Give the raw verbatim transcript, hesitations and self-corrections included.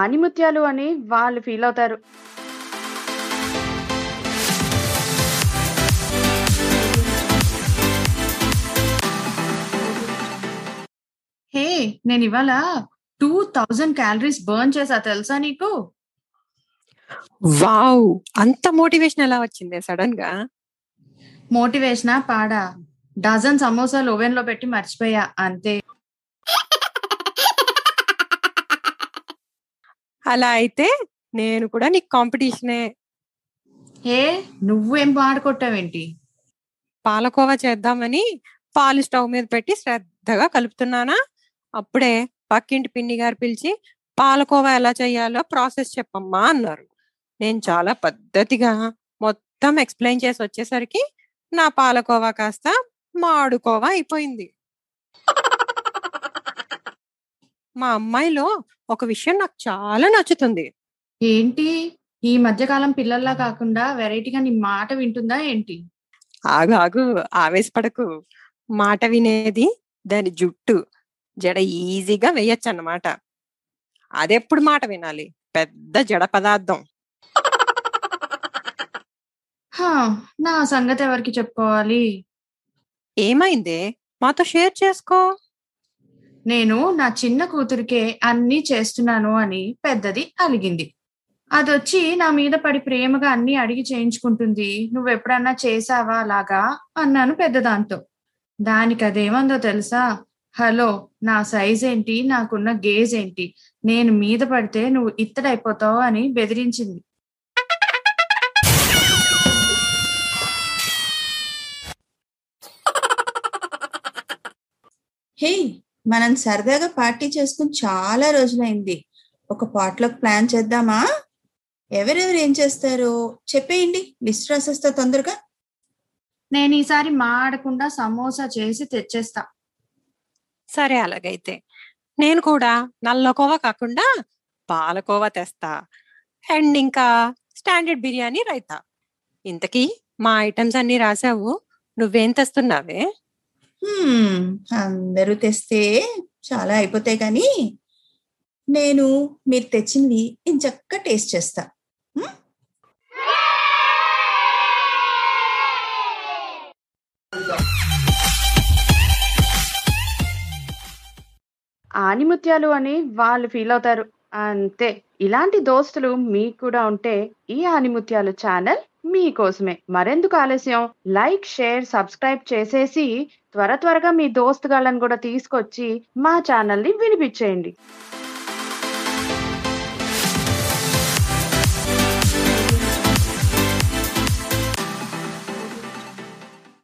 ఆనిముత్యాలు అని వాళ్ళు ఫీల్ అవుతారు. హే, నేను ఇవాళ టూ థౌజండ్ క్యాలరీస్ బర్న్ చేసా, తెలుసా నీకు? వావ్, అంత మోటివేషన్ ఎలా వచ్చింది సడన్ గా? మోటివేషన్ పాడా, డజన్ సమోసాలు ఓవెన్ లో పెట్టి మర్చిపోయా అంతే. అలా అయితే నేను కూడా నీకు కాంపిటీషనే. ఏ, నువ్వేం పాడుకోవటేంటి? పాలకోవా చేద్దామని పాలు స్టవ్ మీద పెట్టి శ్రద్ధగా కలుపుతున్నానా, అప్పుడే పక్కింటి పిన్ని గారు పిలిచి పాలకోవా ఎలా చేయాలో ప్రాసెస్ చెప్పమ్మా అన్నారు. నేను చాలా పద్ధతిగా మొత్తం ఎక్స్ప్లెయిన్ చేసి వచ్చేసరికి నా పాలకోవా కాస్త మాడుకోవా అయిపోయింది. మా అమ్మాయిలో ఒక విషయం నాకు చాలా నచ్చుతుంది. ఏంటి? ఈ మధ్యకాలం పిల్లల్లా కాకుండా వెరైటీగా నీ మాట వింటుందా ఏంటి? ఆగు ఆగు, ఆవేశపడకు. మాట వినేది దాని జుట్టు, జడ ఈజీగా వేయచ్చు అన్నమాట. అదెప్పుడు మాట వినాలి, పెద్ద జడ పదార్థం. నా సంగతి ఎవరికి చెప్పుకోవాలి? ఏమైందే, మాతో షేర్ చేసుకో. నేను నా చిన్న కూతురికే అన్ని చేస్తున్నాను అని పెద్దది అలిగింది. అదొచ్చి నా మీద పడి ప్రేమగా అన్ని అడిగి చేయించుకుంటుంది. నువ్వెప్పుడన్నా చేసావా అలాగా అన్నాను పెద్దదాంతో. దానికి అదేమందో తెలుసా? హలో, నా సైజ్ ఏంటి, నాకున్న గేజ్ ఏంటి, నేను మీద పడితే నువ్వు ఇత్తడైపోతావు అని బెదిరించింది. హే, మనం సరదాగా పార్టీ చేసుకుని చాలా రోజులైంది. ఒక పార్టీలోకి ప్లాన్ చేద్దామా? ఎవరెవరు ఏం చేస్తారో చెప్పేయండి, లిస్ట్ రాసేస్తా తొందరగా. నేను ఈసారి మాడకుండా సమోసా చేసి తెచ్చేస్తా. సరే, అలాగైతే నేను కూడా నల్లకోవా కాకుండా పాలకోవా తెస్తా, అండ్ ఇంకా స్టాండర్డ్ బిర్యానీ రైతా. ఇంతకీ మా ఐటమ్స్ అన్ని రాసావు, నువ్వేం తెస్తున్నావే? అందరూ తెస్తే చాలా అయిపోతాయి, కానీ నేను మీరు తెచ్చింది ఇంచక్క టేస్ట్ చేస్తా. ఆనిముత్యాలు అని వాళ్ళు ఫీల్ అవుతారు అంతే. ఇలాంటి దోస్తులు మీకు కూడా ఉంటే ఈ ఆనిముత్యాలు ఛానల్ మీకోసమే. మరెందుకు ఆలస్యం, లైక్, షేర్, సబ్స్క్రైబ్ చేసేసి త్వర త్వరగా మీ దోస్తుగాళ్ళని కూడా తీసుకొచ్చి మా ఛానల్ని వినిపించేయండి.